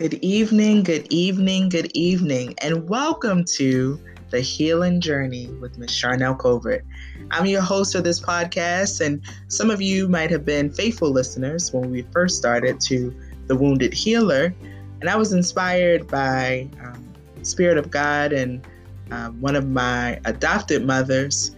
Good evening, and welcome to The Healing Journey with Ms. Charnel Covert. I'm your host of this podcast, and some of you might have been faithful listeners when we first started to The Wounded Healer, and I was inspired by the Spirit of God and one of my adopted mothers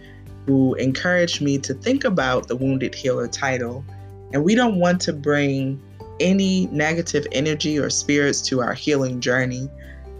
who encouraged me to think about the Wounded Healer title. And we don't want to bring any negative energy or spirits to our healing journey.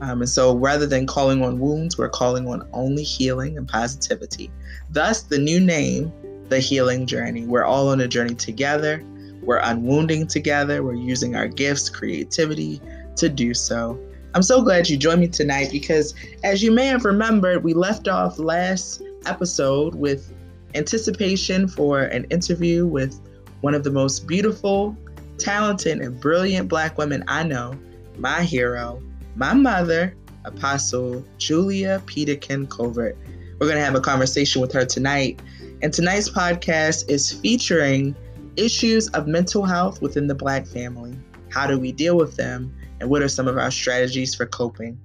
And so rather than calling on wounds, we're calling on only healing and positivity. Thus the new name, The Healing Journey. We're all on a journey together. We're unwounding together. We're using our gifts, creativity to do so. I'm so glad you joined me tonight because, as you may have remembered, we left off last episode with anticipation for an interview with one of the most beautiful, talented, and brilliant Black women I know, my hero, my mother, Apostle Julia Peterkin Covert. We're going to have a conversation with her tonight. And tonight's podcast is featuring issues of mental health within the Black family. How do we deal with them? And what are some of our strategies for coping?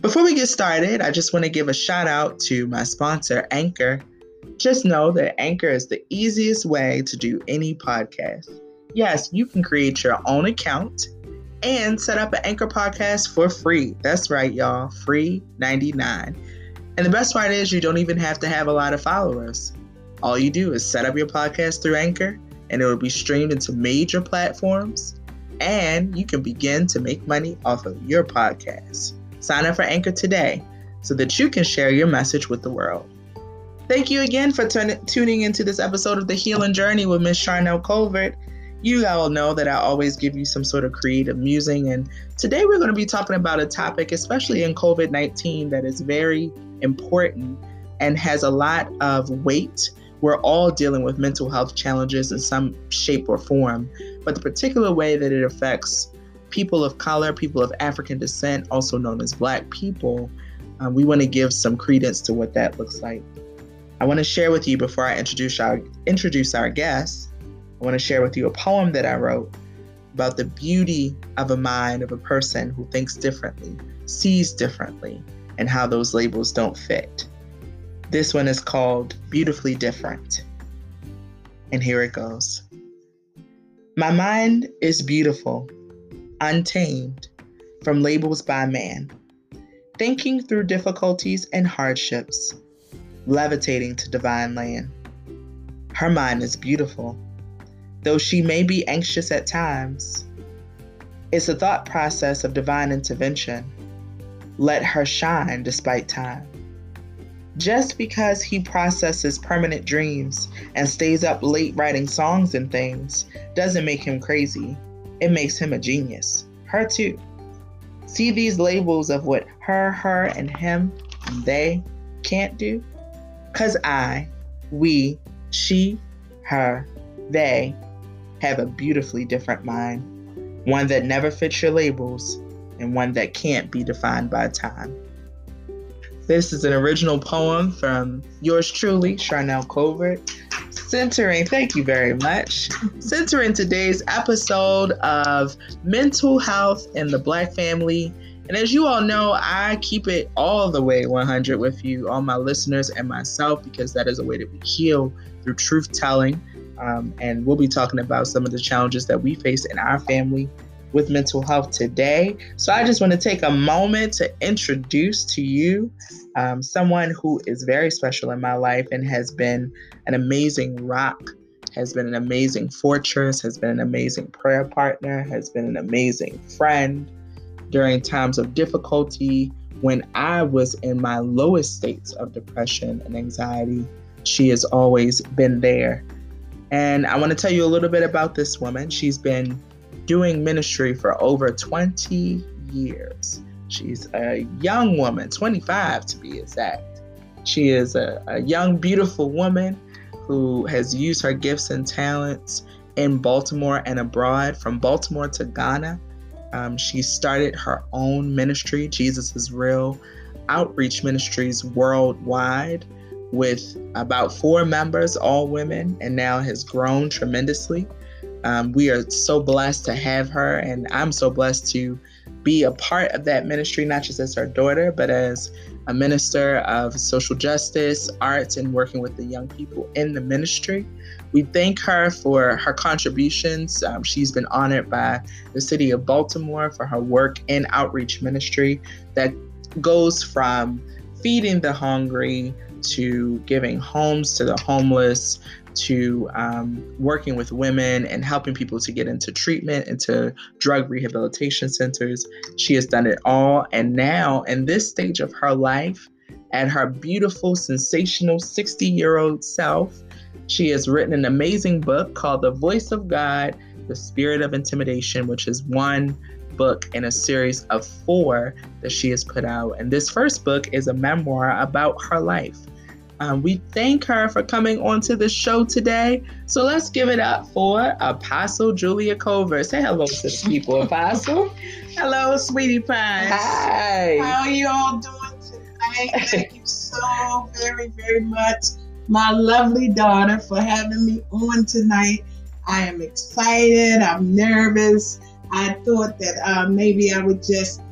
Before we get started, I just want to give a shout out to my sponsor, Anchor. Just know that Anchor is the easiest way to do any podcast. Yes, you can create your own account and set up an Anchor podcast for free. That's right, y'all. Free 99. And the best part is you don't even have to have a lot of followers. All you do is set up your podcast through Anchor, and it will be streamed into major platforms. And you can begin to make money off of your podcast. Sign up for Anchor today so that you can share your message with the world. Thank you again for tuning into this episode of The Healing Journey with Ms. Charnel Covert. You all know that I always give you some sort of creative musing. And today we're going to be talking about a topic, especially in COVID-19, that is very important and has a lot of weight. We're all dealing with mental health challenges in some shape or form, but the particular way that it affects people of color, people of African descent, also known as Black people, we want to give some credence to what that looks like. I want to share with you, before I introduce our guests, I want to share with you a poem that I wrote about the beauty of a mind of a person who thinks differently, sees differently, and how those labels don't fit. This one is called Beautifully Different. And here it goes. My mind is beautiful, untamed from labels by man, thinking through difficulties and hardships, levitating to divine land. Her mind is beautiful, though she may be anxious at times. It's a thought process of divine intervention. Let her shine despite time. Just because he processes permanent dreams and stays up late writing songs and things doesn't make him crazy. It makes him a genius. Her too. See these labels of what her, and him, and they can't do? 'Cause I, we, she, her, they have a beautifully different mind. One that never fits your labels and one that can't be defined by time. This is an original poem from yours truly, Charnel Covert, centering, thank you very much, centering today's episode of mental health in the Black family. And as you all know, I keep it all the way 100 with you, all my listeners and myself, because that is a way that we heal through truth telling. And we'll be talking about some of the challenges that we face in our family with mental health today. So I just want to take a moment to introduce to you someone who is very special in my life and has been an amazing rock, has been an amazing fortress, has been an amazing prayer partner, has been an amazing friend during times of difficulty. When I was in my lowest states of depression and anxiety, she has always been there. And I want to tell you a little bit about this woman. She's been doing ministry for over 20 years. She's a young woman, 25 to be exact. She is a young, beautiful woman who has used her gifts and talents in Baltimore and abroad, from Baltimore to Ghana. She started her own ministry, Jesus is Real Outreach Ministries worldwide, with about 4 members, all women, and now has grown tremendously. We are so blessed to have her, and I'm so blessed to be a part of that ministry, not just as her daughter, but as a minister of social justice, arts, and working with the young people in the ministry. We thank her for her contributions. She's been honored by the city of Baltimore for her work in outreach ministry that goes from feeding the hungry to giving homes to the homeless, to working with women and helping people to get into treatment, into drug rehabilitation centers. She has done it all. And now in this stage of her life, at her beautiful, sensational 60-year-old self, she has written an amazing book called The Voice of God, The Spirit of Intimidation, which is one book in a series of 4 that she has put out. And this first book is a memoir about her life. We thank her for coming onto the show today. So let's give it up for Apostle Julia Covert. Say hello to the people, Apostle. Hello, Sweetie Pie. Hi. How are you all doing tonight? Thank you so very, very much, my lovely daughter, for having me on tonight. I am excited. I'm nervous. I thought that maybe I would just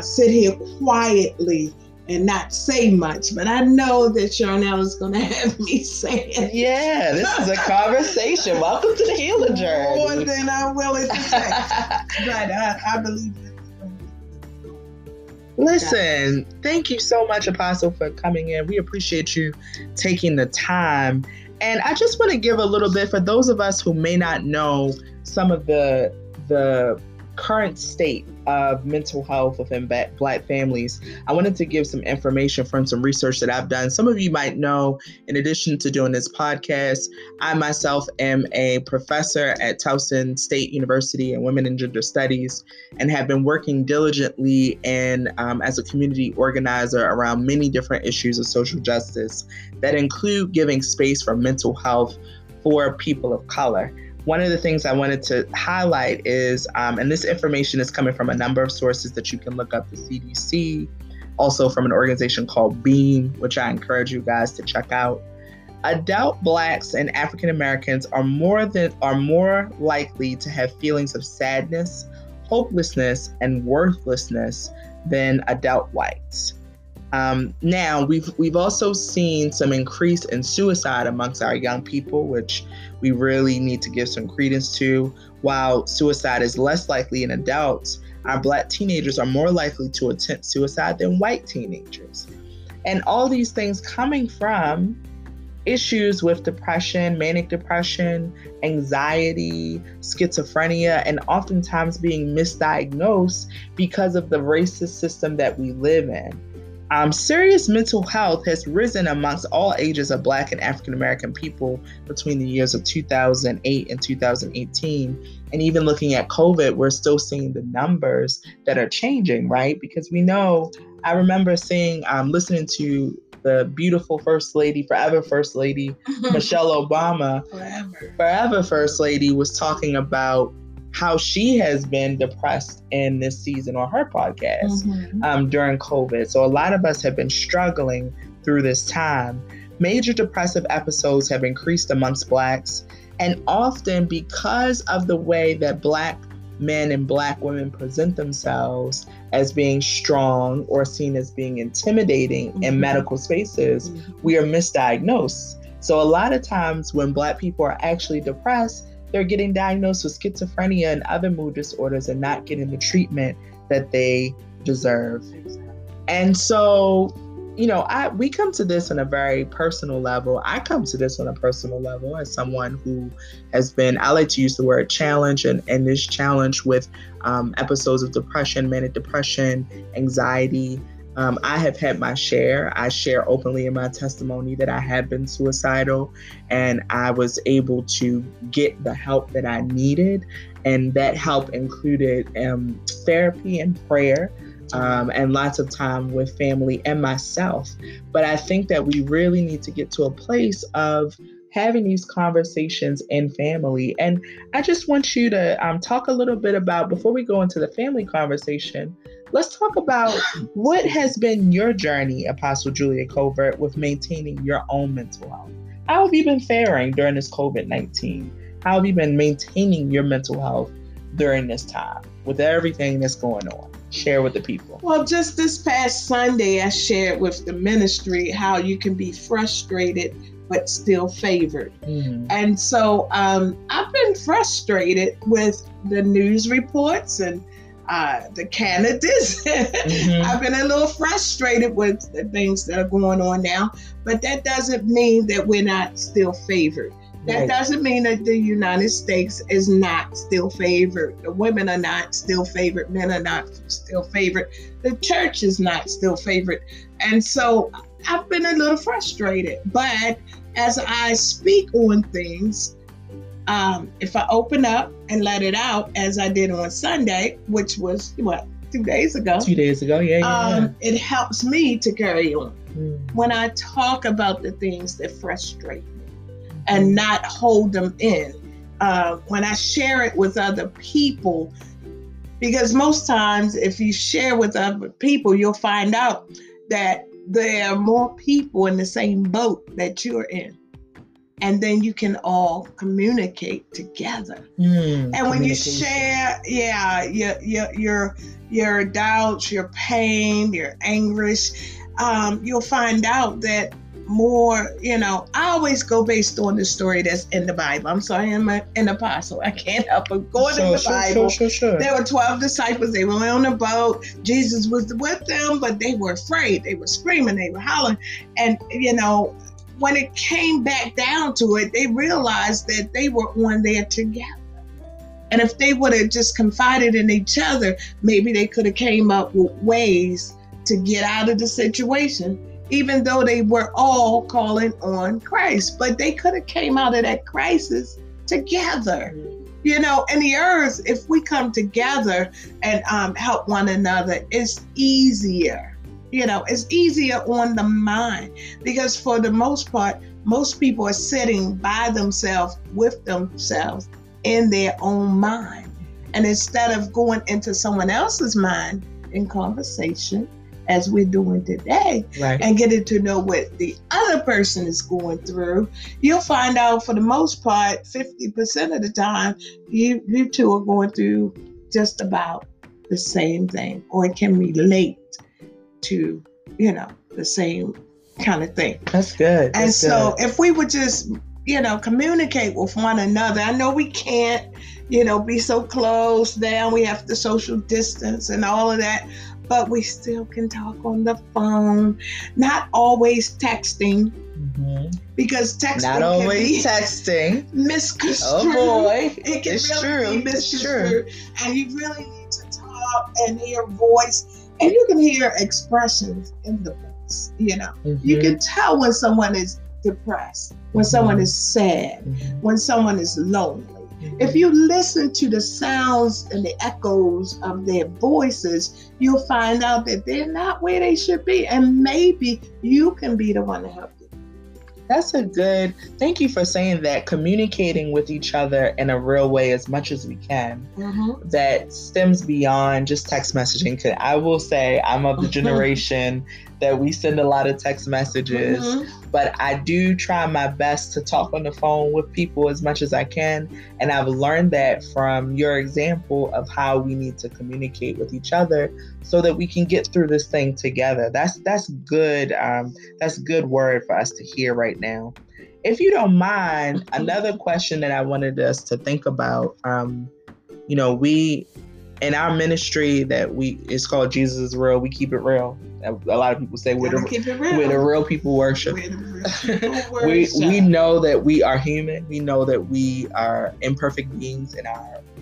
sit here quietly and not say much, but I know that Charnel is going to have me say it. Yeah, this is a conversation. Welcome to the Healing Journey. More than I'm willing to say, but I believe that. Listen, thank you so much, Apostle, for coming in. We appreciate you taking the time. And I just want to give a little bit for those of us who may not know some of the current state of mental health within Black families. I wanted to give some information from some research that I've done. Some of you might know, in addition to doing this podcast, I myself am a professor at Towson State University in Women and Gender Studies, and have been working diligently in as a community organizer around many different issues of social justice that include giving space for mental health for people of color. One of the things I wanted to highlight is, and this information is coming from a number of sources that you can look up, the CDC, also from an organization called Beam, which I encourage you guys to check out. Adult Blacks and African Americans are more likely to have feelings of sadness, hopelessness, and worthlessness than adult whites. Now, we've also seen some increase in suicide amongst our young people, which we really need to give some credence to. While suicide is less likely in adults, our Black teenagers are more likely to attempt suicide than white teenagers. And all these things coming from issues with depression, manic depression, anxiety, schizophrenia, and oftentimes being misdiagnosed because of the racist system that we live in. Serious mental health has risen amongst all ages of Black and African American people between the years of 2008 and 2018. And even looking at COVID, we're still seeing the numbers that are changing, right? Because we know, I remember seeing, listening to the beautiful First Lady, forever First Lady, Michelle Obama, forever First Lady, was talking about how she has been depressed in this season on her podcast during COVID. So a lot of us have been struggling through this time. Major depressive episodes have increased amongst Blacks, and often because of the way that Black men and Black women present themselves as being strong or seen as being intimidating in medical spaces, we are misdiagnosed. So a lot of times when Black people are actually depressed, they're getting diagnosed with schizophrenia and other mood disorders and not getting the treatment that they deserve. And so, you know, we come to this on a very personal level. I come to this on a personal level as someone who has been, I like to use the word challenge, and this challenge with episodes of depression, manic depression, anxiety. I have had my share. I share openly in my testimony that I have been suicidal, and I was able to get the help that I needed. And that help included therapy and prayer, and lots of time with family and myself. But I think that we really need to get to a place of having these conversations in family. And I just want you to talk a little bit about, before we go into the family conversation, let's talk about what has been your journey, Apostle Julia Covert, with maintaining your own mental health. How have you been faring during this COVID-19? How have you been maintaining your mental health during this time with everything that's going on? share with the people? Well, just this past Sunday, I shared with the ministry how you can be frustrated but still favored. Mm. And so I've been frustrated with the news reports and the candidates. Mm-hmm. I've been a little frustrated with the things that are going on now, but that doesn't mean that we're not still favored. That doesn't mean that the United States is not still favored. The women are not still favored. Men are not still favored. The church is not still favored. And so I've been a little frustrated. But as I speak on things, if I open up and let it out, as I did on Sunday, which was, 2 days ago? 2 days ago, it helps me to carry on. Mm. When I talk about the things that frustrate and not hold them in. When I share it with other people, because most times if you share with other people, you'll find out that there are more people in the same boat that you're in. And then you can all communicate together. And when you share, your doubts, your pain, your anguish, you'll find out that more, I always go based on the story that's in the Bible. I'm sorry, I'm an apostle. I can't help but go to the Bible. Sure. There were 12 disciples. They were on a boat. Jesus was with them, but they were afraid. They were screaming. They were hollering. And, when it came back down to it, they realized that they were on there together. And if they would have just confided in each other, maybe they could have came up with ways to get out of the situation, even though they were all calling on Christ. But they could have came out of that crisis together. In the earth, if we come together and help one another, it's easier. It's easier on the mind, because for the most part, most people are sitting by themselves with themselves in their own mind. And instead of going into someone else's mind in conversation, as we're doing today, and getting to know what the other person is going through, you'll find out for the most part, 50% of the time, you two are going through just about the same thing, or can relate to, the same kind of thing. That's good. And that's so good. If we would just, communicate with one another. I know we can't, be so close now. We have to social distance and all of that. But we still can talk on the phone, not always texting, because texting can be misconstrued. Oh boy, it can be misconstrued, and you really need to talk and hear voice, and you can hear expressions in the voice. You can tell when someone is depressed, when someone is sad, when someone is lonely. If you listen to the sounds and the echoes of their voices, you'll find out that they're not where they should be. And maybe you can be the one to help them. That's thank you for saying that, communicating with each other in a real way as much as we can. That stems beyond just text messaging. 'Cause I will say I'm of the generation that we send a lot of text messages, but I do try my best to talk on the phone with people as much as I can. And I've learned that from your example of how we need to communicate with each other so that we can get through this thing together. That's good. That's good word for us to hear right now. If you don't mind, another question that I wanted us to think about, we, in our ministry it's called Jesus is Real. We keep it real. A lot of people say we're the real people worship. We know that we are human. We know that we are imperfect beings, and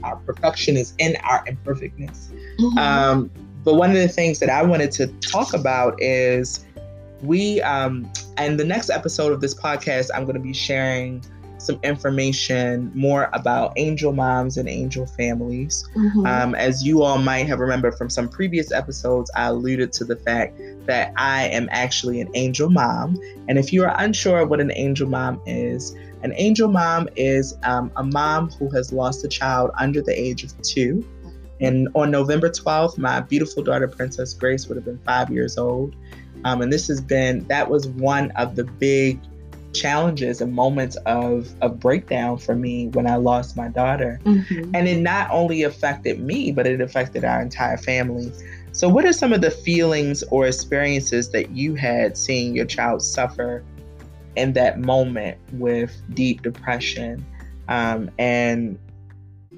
our perfection is in our imperfectness. But one of the things that I wanted to talk about is and the next episode of this podcast, I'm going to be sharing some information more about angel moms and angel families. As you all might have remembered from some previous episodes, I alluded to the fact that I am actually an angel mom. And if you are unsure what an angel mom is, an angel mom is a mom who has lost a child under the age of 2. And on November 12th, my beautiful daughter, Princess Grace, would have been 5 years old. And that was one of the big challenges and moments of breakdown for me when I lost my daughter. And it not only affected me, but it affected our entire family. So what are some of the feelings or experiences that you had seeing your child suffer in that moment with deep depression and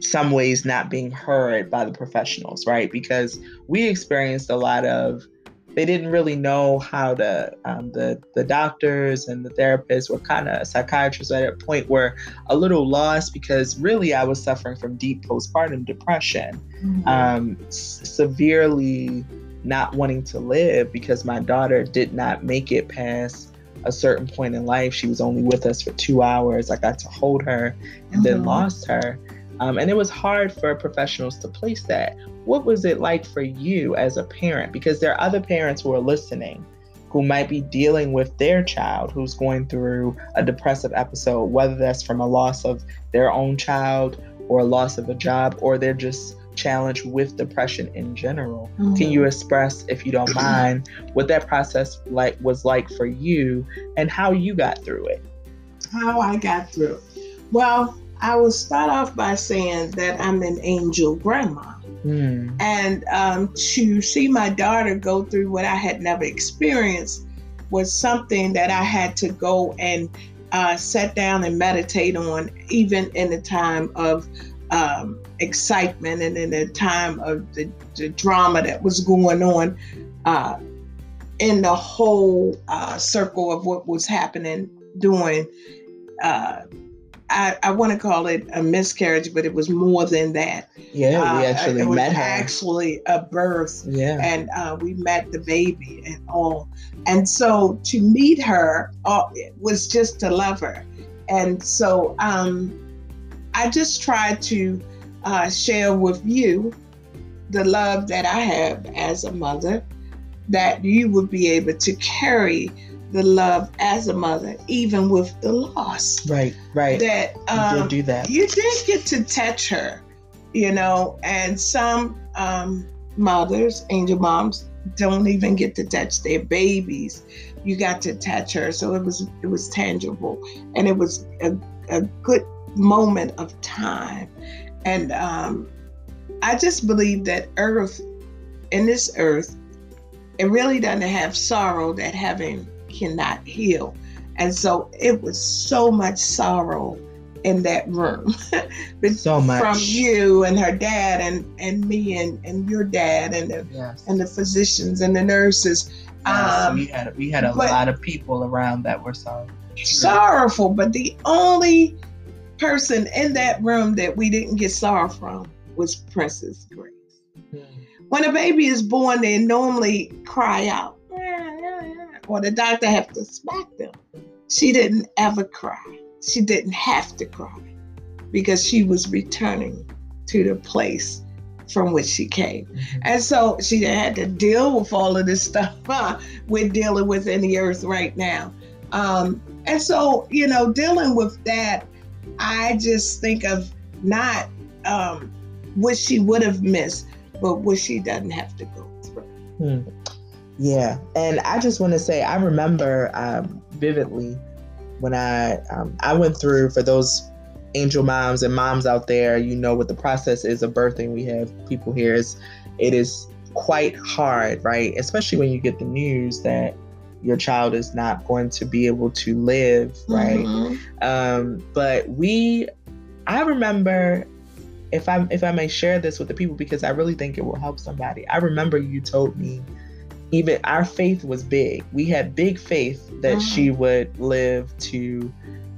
some ways not being heard by the professionals, right? Because we experienced a lot of, they didn't really know how to, the doctors and the therapists were kind of, psychiatrists at a point were a little lost because really I was suffering from deep postpartum depression, severely not wanting to live because my daughter did not make it past a certain point in life. She was only with us for 2 hours. I got to hold her and then lost her. And it was hard for professionals to place that. What was it like for you as a parent? Because there are other parents who are listening who might be dealing with their child who's going through a depressive episode, whether that's from a loss of their own child or a loss of a job, or they're just challenged with depression in general. Mm-hmm. Can you express, if you don't mind, what that process like was like for you and how you got through it? How I got through it? Well, I will start off by saying that I'm an angel grandma. Mm. And to see my daughter go through what I had never experienced was something that I had to go and sit down and meditate on, even in the time of excitement and in the time of the drama that was going on in the whole circle of what was happening during I want to call it a miscarriage, but it was more than that. Yeah, we actually it was met her. Actually a birth. Yeah. And we met the baby and all. And so to meet her was just to love her. And so I just tried to share with you the love that I have as a mother, that you would be able to carry the love as a mother, even with the loss. Right. That you did do that. You did get to touch her, you know, and some mothers, angel moms, don't even get to touch their babies. You got to touch her. So it was tangible, and it was a good moment of time. And I just believe that in this earth, it really doesn't have sorrow that heaven cannot heal. And so it was so much sorrow in that room. So much. From you and her dad and me and your dad and the physicians and the nurses. Yes, we had a lot of people around that were sorrowful, but the only person in that room that we didn't get sorrow from was Princess Grace. Mm-hmm. When a baby is born, they normally cry out, or the doctor have to smack them. She didn't ever cry. She didn't have to cry because she was returning to the place from which she came. Mm-hmm. And so she had to deal with all of this stuff we're dealing with in the earth right now. And so, you know, dealing with that, I just think of not what she would have missed, but what she doesn't have to go through. Mm. Yeah. And I just want to say, I remember vividly when I went through, for those angel moms and moms out there, you know what the process is of birthing. We have people here. It is quite hard, right? Especially when you get the news that your child is not going to be able to live, right? Mm-hmm. But I remember, if I may share this with the people, because I really think it will help somebody. I remember you told me, even our faith was big. We had big faith that she would live to,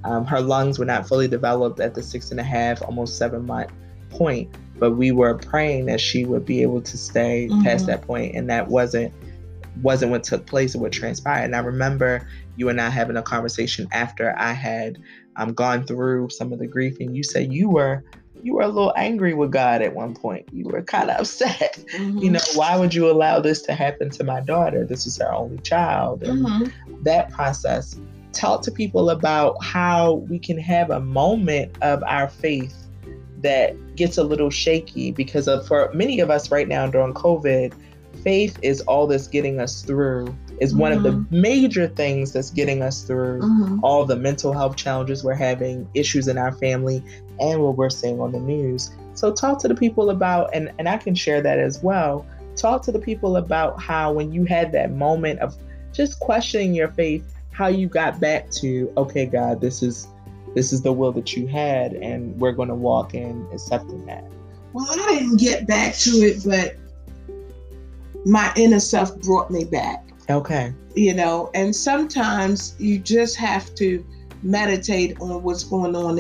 her lungs were not fully developed at the 6.5, almost 7 month point. But we were praying that she would be able to stay past that point. And that wasn't what took place and what transpired. And I remember you and I having a conversation after I had gone through some of the grief. And you said you were a little angry with God at one point. You were kind of upset. Mm-hmm. You know, why would you allow this to happen to my daughter? This is her only child. And that process. Talk to people about how we can have a moment of our faith that gets a little shaky, because for many of us right now during COVID, faith is all that's getting us through. It's one of the major things that's getting us through all the mental health challenges we're having, issues in our family, and what we're seeing on the news. So talk to the people about, and I can share that as well, Talk to the people about how when you had that moment of just questioning your faith, how you got back to, okay, God, this is the will that you had, and we're going to walk in accepting that. Well, I didn't get back to it, but my inner self brought me back. Okay. You know, and sometimes you just have to meditate on what's going on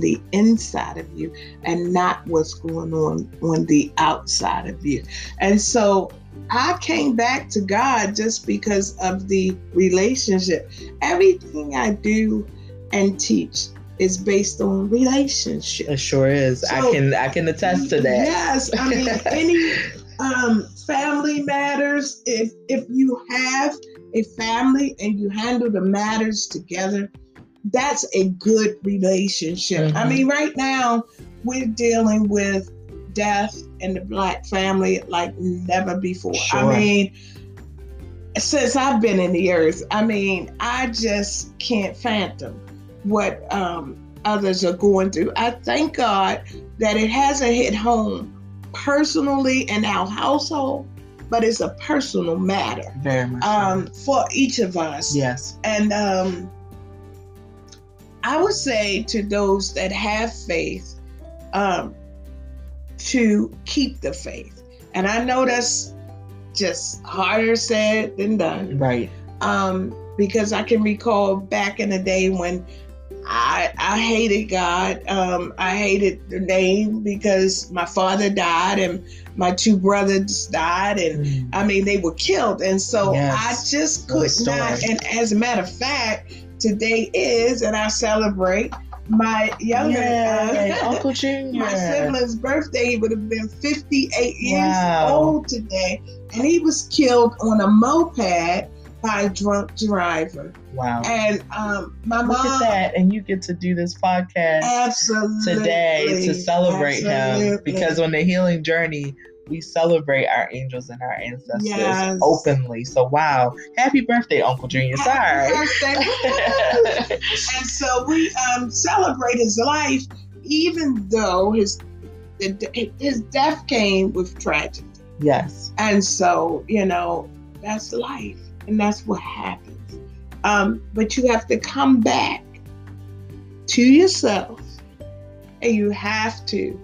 the inside of you and not what's going on the outside of you. And so I came back to God just because of the relationship. Everything I do and teach is based on relationship. It sure is. So, I can attest to that. Yes, I mean, any family matters. If you have a family and you handle the matters together, that's a good relationship. Mm-hmm. I mean, right now we're dealing with death in the Black family like never before. Sure. I mean, since I've been in the earth, I mean, I just can't fathom what others are going through. I thank God that it hasn't hit home personally in our household, but it's a personal matter. Very much for each of us. Yes. And I would say to those that have faith, to keep the faith. And I know that's just harder said than done. Right. Because I can recall back in the day when I hated God. I hated the name because my father died and my two brothers died. And I mean, they were killed. And so yes, I just could not. And as a matter of fact, today is, and I celebrate my younger Uncle Junior, my sibling's birthday. He would have been 58 years old today. And he was killed on a moped by a drunk driver. Wow. And my mom. Look at that. And you get to do this podcast today to celebrate him. Because on The Healing Journey, we celebrate our angels and our ancestors openly. So, wow. Happy birthday, Uncle Junior. Happy birthday. And so we celebrate his life, even though his death came with tragedy. Yes. And so, you know, that's life. And that's what happens. But you have to come back to yourself. And you have to,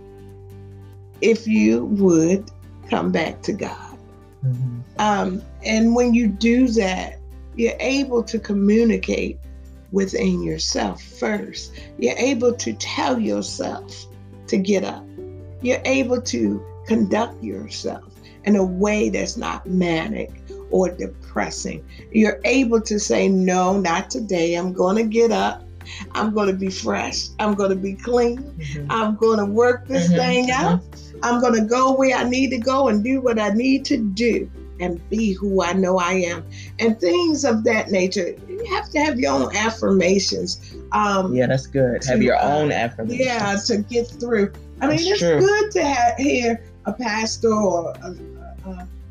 if you would, come back to God. Mm-hmm. And when you do that, you're able to communicate within yourself first. You're able to tell yourself to get up. You're able to conduct yourself in a way that's not manic or depressing. You're able to say, no, not today. I'm going to get up. I'm going to be fresh. I'm going to be clean. Mm-hmm. I'm going to work this thing out. I'm going to go where I need to go and do what I need to do and be who I know I am. And things of that nature. You have to have your own affirmations. Yeah, that's good. Have your own affirmations. Yeah, to get through. I mean, it's good to hear a pastor or a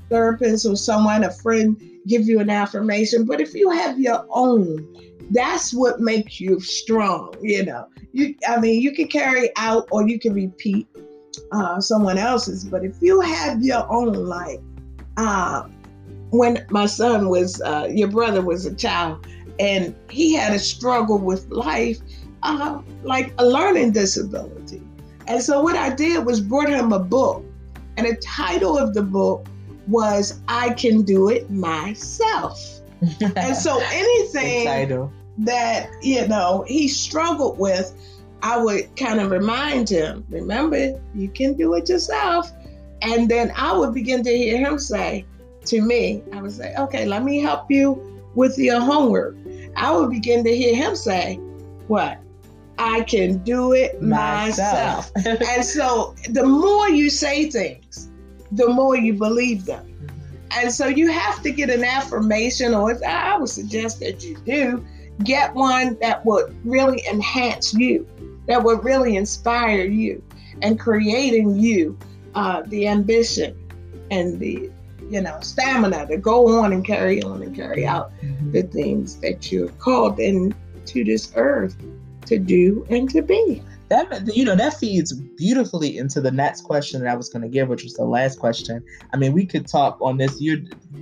therapist or someone, a friend, give you an affirmation. But if you have your own, that's what makes you strong. You know, you can carry out or you can repeat someone else's. But if you have your own, like when my son was, your brother was a child, and he had a struggle with life, like a learning disability. And so what I did was brought him a book, and the title of the book was I Can Do It Myself. And so anything that, you know, he struggled with, I would kind of remind him, remember, you can do it yourself. And then I would begin to hear him say to me, I would say, okay, let me help you with your homework. I would begin to hear him say, what? I can do it myself. And so the more you say things, the more you believe them. And so you have to get an affirmation, or I would suggest that you do, get one that would really enhance you, that would really inspire you and create in you the ambition and the, you know, stamina to go on and carry out the things that you're called into this earth to do and to be. That, you know, that feeds beautifully into the next question that I was going to give, which was the last question. I mean, we could talk on this. You're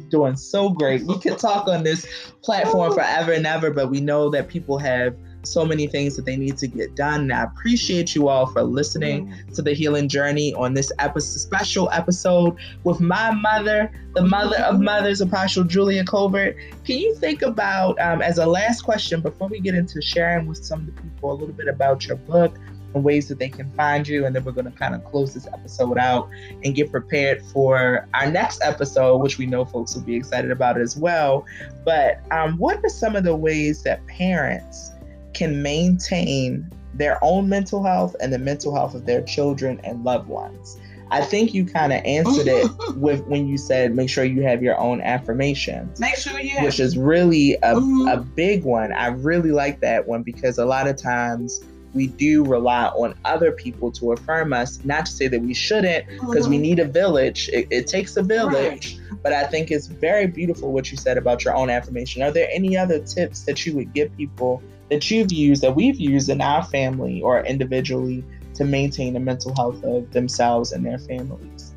doing so great. We could talk on this platform forever and ever, but we know that people have so many things that they need to get done. And I appreciate you all for listening to The Healing Journey on this special episode with my mother, the mother of mothers, Apostle Julia Covert. Can you think about, as a last question, before we get into sharing with some of the people a little bit about your book and ways that they can find you, and then we're going to kind of close this episode out and get prepared for our next episode, which we know folks will be excited about as well. But what are some of the ways that parents can maintain their own mental health and the mental health of their children and loved ones? I think you kind of answered it with when you said, make sure you have your own affirmations. Make sure you have. Which is really a big one. I really like that one, because a lot of times we do rely on other people to affirm us. Not to say that we shouldn't, because we need a village. It takes a village. Right. But I think it's very beautiful what you said about your own affirmation. Are there any other tips that you would give people that you've used, that we've used in our family or individually, to maintain the mental health of themselves and their families?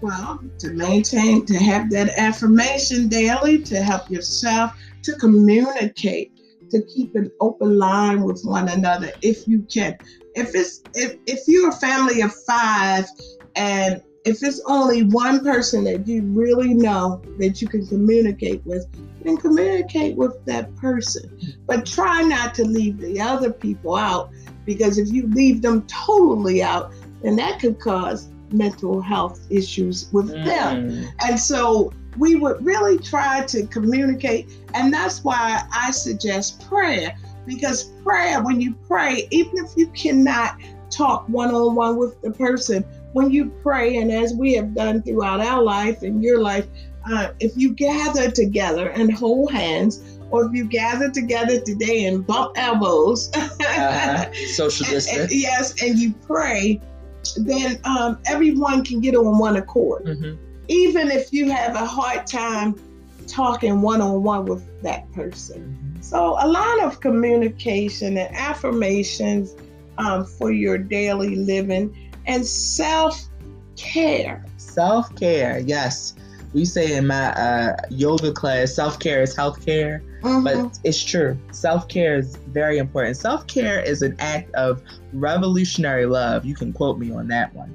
Well, to have that affirmation daily, to help yourself, to communicate, to keep an open line with one another if you can. If you're a family of five, and if it's only one person that you really know that you can communicate with, then communicate with that person. But try not to leave the other people out, because if you leave them totally out, then that could cause mental health issues with them. And so we would really try to communicate. And that's why I suggest prayer, because prayer, when you pray, even if you cannot talk one-on-one with the person, when you pray, and as we have done throughout our life and your life, if you gather together and hold hands, or if you gather together today and bump elbows, social distance, and you pray, then everyone can get on one accord. Even if you have a hard time talking one-on-one with that person. So a lot of communication and affirmations for your daily living. And self-care. Self-care, yes. We say in my yoga class, self-care is healthcare, but it's true. Self-care is very important. Self-care is an act of revolutionary love. You can quote me on that one.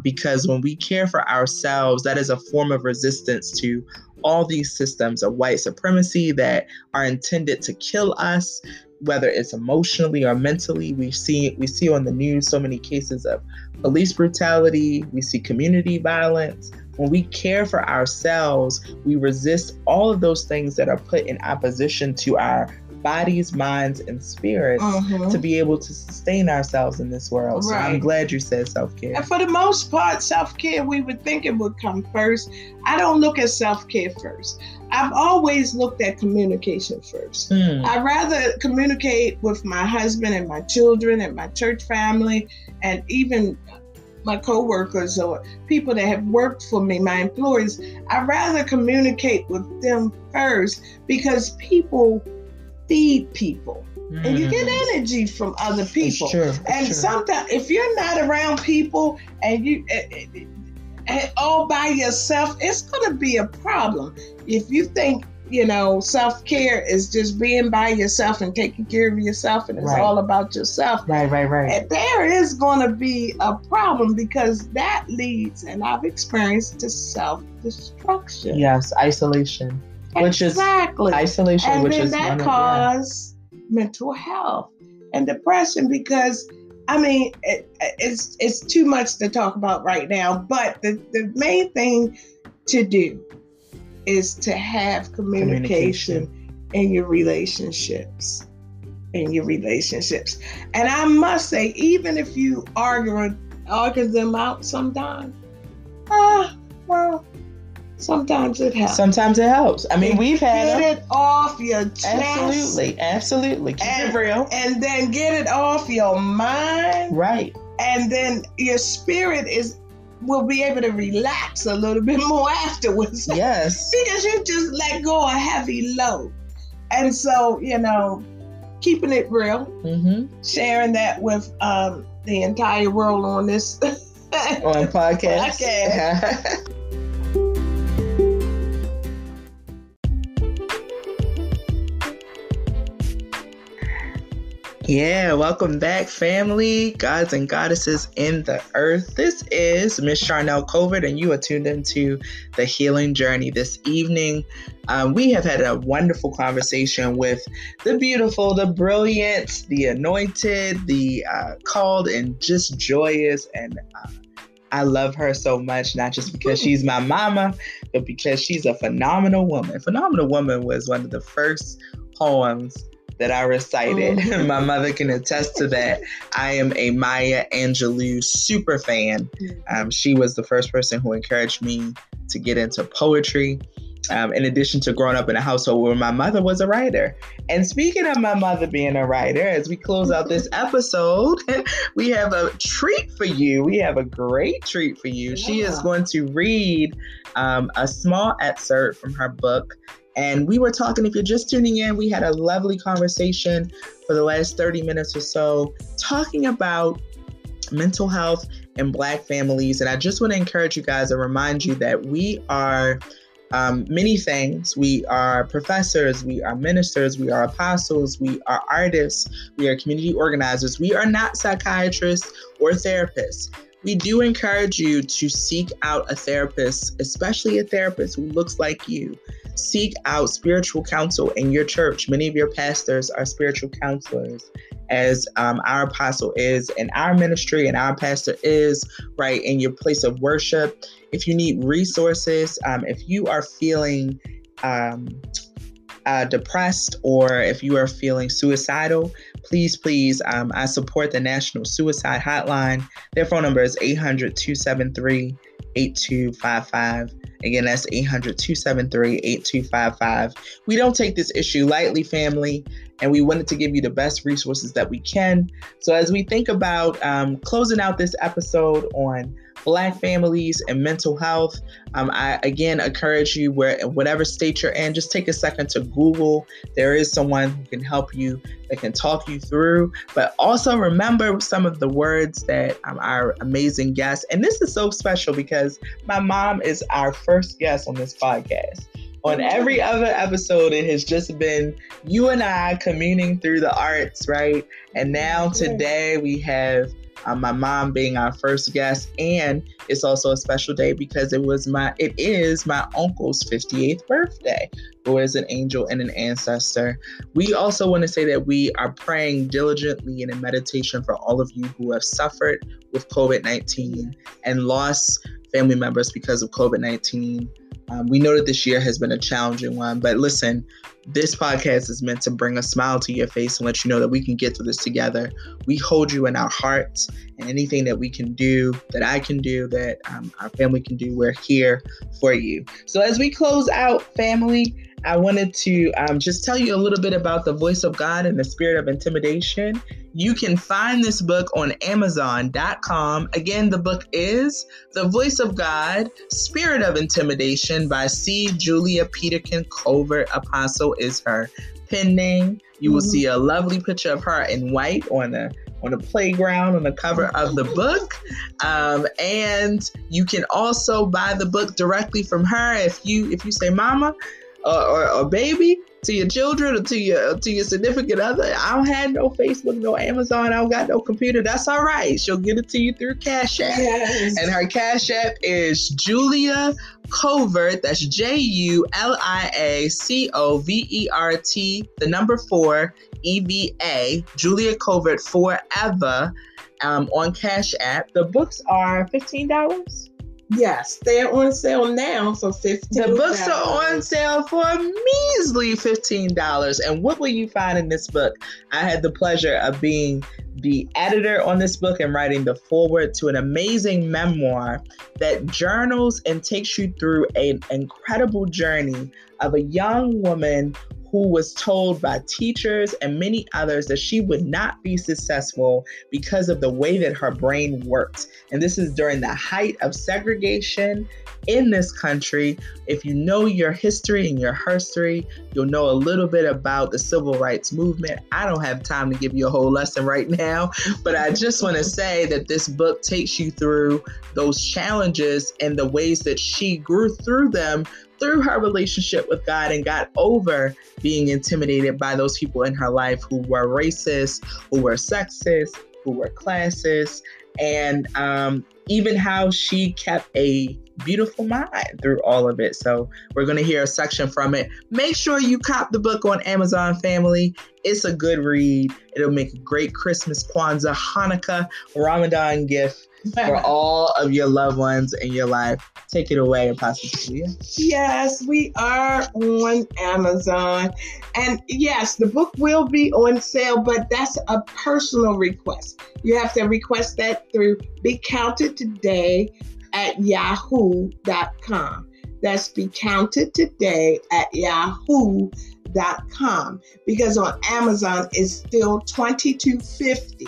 Because when we care for ourselves, that is a form of resistance to all these systems of white supremacy that are intended to kill us, whether it's emotionally or mentally. We see on the news so many cases of police brutality. We see community violence. When we care for ourselves, we resist all of those things that are put in opposition to our bodies, minds, and spirits to be able to sustain ourselves in this world. Right. So I'm glad you said self-care. And for the most part, self-care, we would think it would come first. I don't look at self-care first. I've always looked at communication first. I'd rather communicate with my husband and my children and my church family and even my coworkers or people that have worked for me, my employees. I'd rather communicate with them first, because people feed people. And you get energy from other people. It's true. Sometimes if you're not around people and you all by yourself, it's going to be a problem. If you think, self-care is just being by yourself and taking care of yourself and it's all about yourself. Right. And there is going to be a problem, because that leads, and I've experienced, to self-destruction. Yes, isolation. Exactly. That causes mental health and depression, because it's too much to talk about right now, but the main thing to do is to have communication in your relationships. And I must say, even if you argue them out sometimes, sometimes it helps. I mean, we've had get it off your chest. Absolutely. Keep it real. And then get it off your mind. Right. And then your spirit will be able to relax a little bit more afterwards. Yes. Because you just let go a heavy load. And so, keeping it real, sharing that with the entire world on this on podcast. Yeah, welcome back, family, gods and goddesses in the earth. This is Miss Charnel Covert, and you are tuned into The Healing Journey. This evening, we have had a wonderful conversation with the beautiful, the brilliant, the anointed, the called, and just joyous. And I love her so much, not just because she's my mama, but because she's a phenomenal woman. Phenomenal Woman was one of the first poems that I recited. My mother can attest to that. I am a Maya Angelou super fan. She was the first person who encouraged me to get into poetry, in addition to growing up in a household where my mother was a writer. And speaking of my mother being a writer, as we close out this episode, we have a treat for you. We have a great treat for you. Yeah. She is going to read a small excerpt from her book. And we were talking, if you're just tuning in, we had a lovely conversation for the last 30 minutes or so talking about mental health and Black families. And I just want to encourage you guys and remind you that we are many things. We are professors, we are ministers, we are apostles, we are artists, we are community organizers. We are not psychiatrists or therapists. We do encourage you to seek out a therapist, especially a therapist who looks like you. Seek out spiritual counsel in your church. Many of your pastors are spiritual counselors, as our apostle is in our ministry and our pastor is, right, in your place of worship. If you need resources, if you are feeling depressed, or if you are feeling suicidal, please, I support the National Suicide Hotline. Their phone number is 800-273-8255. Again, that's 800-273-8255. We don't take this issue lightly, family, and we wanted to give you the best resources that we can. So as we think about closing out this episode on Black families and mental health, I again encourage you, where in whatever state you're in, just take a second to Google. There is someone who can help you, that can talk you through. But also remember some of the words that our amazing guest, and this is so special because my mom is our first guest on this podcast. On every other episode, it has just been you and I communing through the arts, right? And now today we have my mom being our first guest, and it's also a special day because it is my uncle's 58th birthday, who is an angel and an ancestor. We also want to say that we are praying diligently and in meditation for all of you who have suffered with COVID-19 and lost family members because of COVID-19. We know that this year has been a challenging one, but listen, this podcast is meant to bring a smile to your face and let you know that we can get through this together. We hold you in our hearts, and anything that we can do, that I can do, that our family can do, we're here for you. So as we close out, family, I wanted to just tell you a little bit about The Voice of God and the Spirit of Intimidation. You can find this book on Amazon.com. Again, the book is The Voice of God, Spirit of Intimidation by C. Julia Peterkin Covert. Apostle is her pen name. You will see a lovely picture of her in white on a playground on the cover of the book. And you can also buy the book directly from her. If you say mama, or baby to your children, or to your significant other. I don't have no Facebook, no Amazon. I don't got no computer. That's all right. She'll get it to you through Cash App. Yes. And her Cash App is Julia Covert. That's JuliaCovert, 4 EVA. Julia Covert Forever on Cash App. The books are $15. Yes, they're on sale now for $15. The books are on sale for a measly $15. And what will you find in this book? I had the pleasure of being the editor on this book and writing the foreword to an amazing memoir that journals and takes you through an incredible journey of a young woman who was told by teachers and many others that she would not be successful because of the way that her brain worked. And this is during the height of segregation in this country. If you know your history and your herstory, you'll know a little bit about the civil rights movement. I don't have time to give you a whole lesson right now, but I just want to say that this book takes you through those challenges and the ways that she grew through them through her relationship with God and got over being intimidated by those people in her life who were racist, who were sexist, who were classist, and even how she kept a beautiful mind through all of it. So we're going to hear a section from it. Make sure you cop the book on Amazon, family. It's a good read. It'll make a great Christmas, Kwanzaa, Hanukkah, Ramadan gift for all of your loved ones in your life. Take it away, Apostle Julia. Yes, we are on Amazon. And yes, the book will be on sale, but that's a personal request. You have to request that through BeCountedToday@yahoo.com. That's BeCountedToday@yahoo.com. Because on Amazon, it's still $22.50.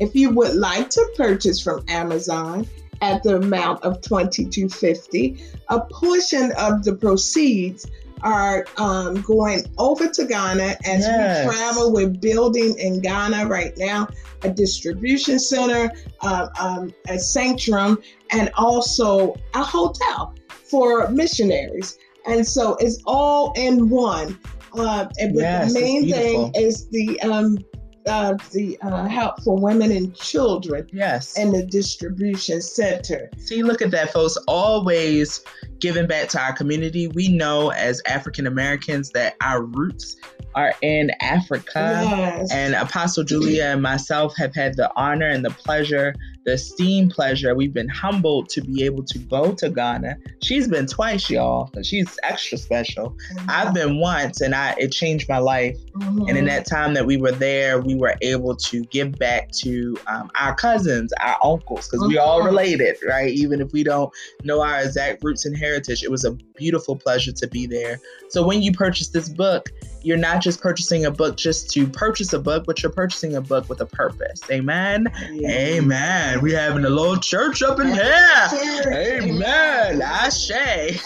If you would like to purchase from Amazon at the amount of $22.50, a portion of the proceeds are going over to Ghana as we travel. We're building in Ghana right now a distribution center, a sanctuary, and also a hotel for missionaries. And so it's all in one. The main thing is the help for women and children in the distribution center. See, look at that, folks. Always giving back to our community. We know as African Americans that our roots are in Africa. Yes. And Apostle Julia and myself have had the honor and the pleasure, the esteemed pleasure. We've been humbled to be able to go to Ghana. She's been twice, y'all. She's extra special. Mm-hmm. I've been once, and it changed my life. Mm-hmm. And in that time that we were there, we were able to give back to our cousins, our uncles, because mm-hmm. we all related, right? Even if we don't know our exact roots and heritage, it was a beautiful pleasure to be there. So when you purchase this book, you're not just purchasing a book just to purchase a book, but you're purchasing a book with a purpose. Amen? Amen. Amen. We having a little church up in here. Amen. I say.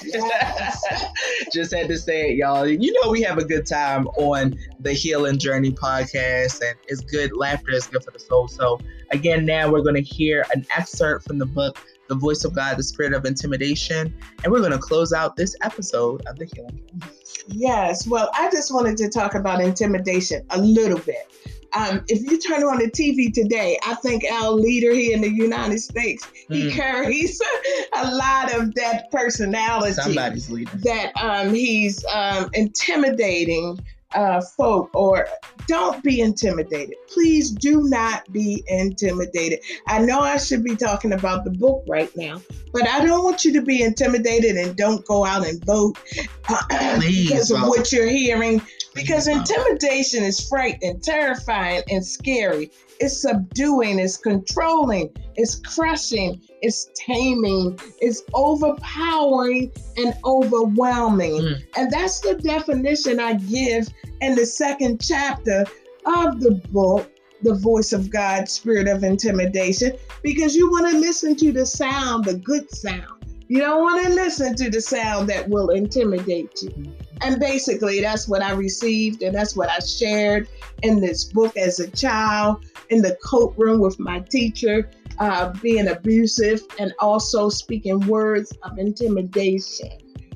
Just had to say it, y'all. You know we have a good time on the Healing Journey podcast, and it's good. Laughter is good for the soul. So again, now we're going to hear an excerpt from the book, The Voice of God, The Spirit of Intimidation. And we're going to close out this episode of The Healing Journey. Yes. Well, I just wanted to talk about intimidation a little bit. If you turn on the TV today, I think our leader here in the United States, he carries a lot of that personality. Somebody's leader. That he's intimidating folk, or don't be intimidated. Please do not be intimidated. I know I should be talking about the book right now, but I don't want you to be intimidated and don't go out and vote because of what you're hearing. Because intimidation is frightening, terrifying, and scary. It's subduing, it's controlling, it's crushing, it's taming, it's overpowering and overwhelming. Mm. And that's the definition I give in the second chapter of the book, The Voice of God, Spirit of Intimidation, because you want to listen to the sound, the good sound. You don't want to listen to the sound that will intimidate you. Mm. And basically, that's what I received, and that's what I shared in this book as a child, in the courtroom with my teacher, being abusive, and also speaking words of intimidation.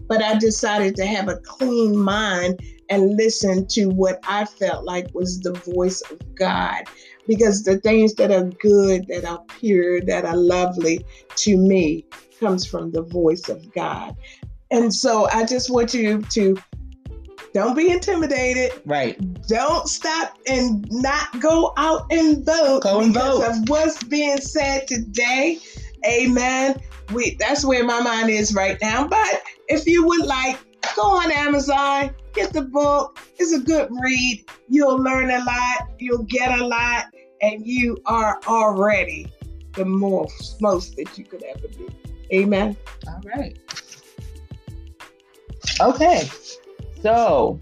But I decided to have a clean mind and listen to what I felt like was the voice of God. Because the things that are good, that are pure, that are lovely to me comes from the voice of God. And so I just want you to don't be intimidated. Right. Don't stop and not go out and vote. Go and vote. Because of what's being said today. Amen. That's where my mind is right now. But if you would like, go on Amazon, get the book. It's a good read. You'll learn a lot. You'll get a lot. And you are already the most that you could ever be. Amen. All right. Okay, so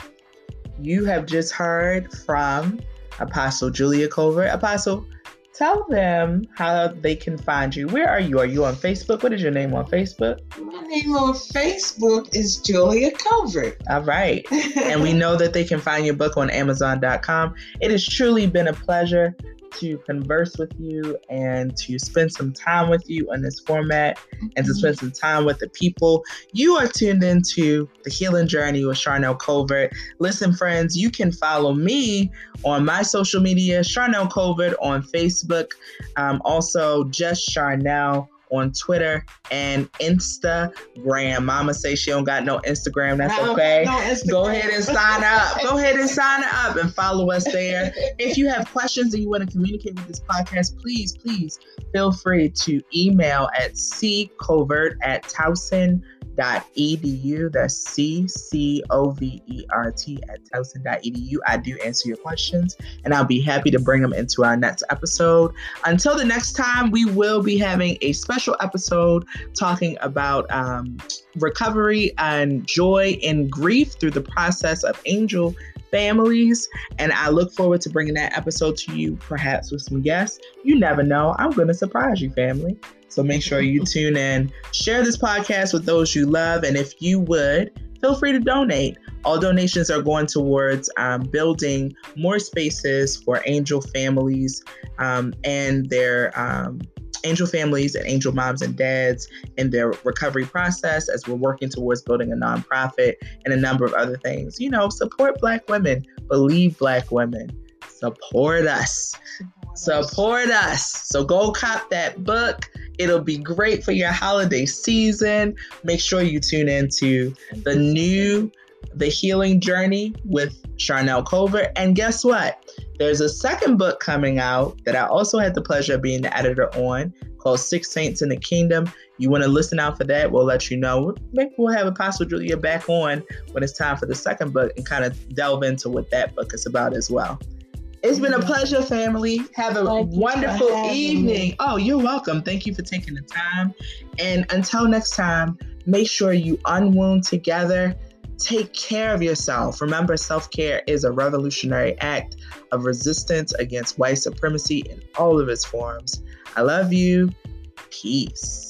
You have just heard from Apostle Julia Covert. Apostle, tell them how they can find you. Where are you? Are you on Facebook? What is your name on Facebook? My name on Facebook is Julia Covert. All right. And we know that they can find your book on Amazon.com. It has truly been a pleasure to converse with you and to spend some time with you in this format and to spend some time with the people. You are tuned into The Healing Journey with Charnel Covert. Listen, friends, you can follow me on my social media, Charnel Covert on Facebook, also just Charnel on Twitter and Instagram. Mama say she don't got no Instagram. That's okay. No Instagram. Go ahead and sign up. Go ahead and sign up and follow us there. If you have questions and you want to communicate with this podcast, please feel free to email at ccovert@towson.edu. That's ccovert@towson.edu. I do answer your questions, and I'll be happy to bring them into our next episode. Until the next time, we will be having a special episode talking about recovery and joy and grief through the process of angel families, and I look forward to bringing that episode to you, perhaps with some guests. You never know. I'm going to surprise you, family. So make sure you tune in, share this podcast with those you love, and if you would, feel free to donate. All donations are going towards building more spaces for angel families and their angel families and angel moms and dads in their recovery process, as we're working towards building a nonprofit and a number of other things. You know, support Black women, believe Black women, support us, support us. So go cop that book. It'll be great for your holiday season. Make sure you tune into The Healing Journey with Charnel Covert. And guess what? There's a second book coming out that I also had the pleasure of being the editor on, called Six Saints in the Kingdom. You want to listen out for that? We'll let you know. Maybe we'll have Apostle Julia back on when it's time for the second book and kind of delve into what that book is about as well. It's been a pleasure, family. Have a wonderful evening. Oh, you're welcome. Thank you for taking the time. And until next time, make sure you unwound together. Take care of yourself. Remember, self-care is a revolutionary act of resistance against white supremacy in all of its forms. I love you. Peace.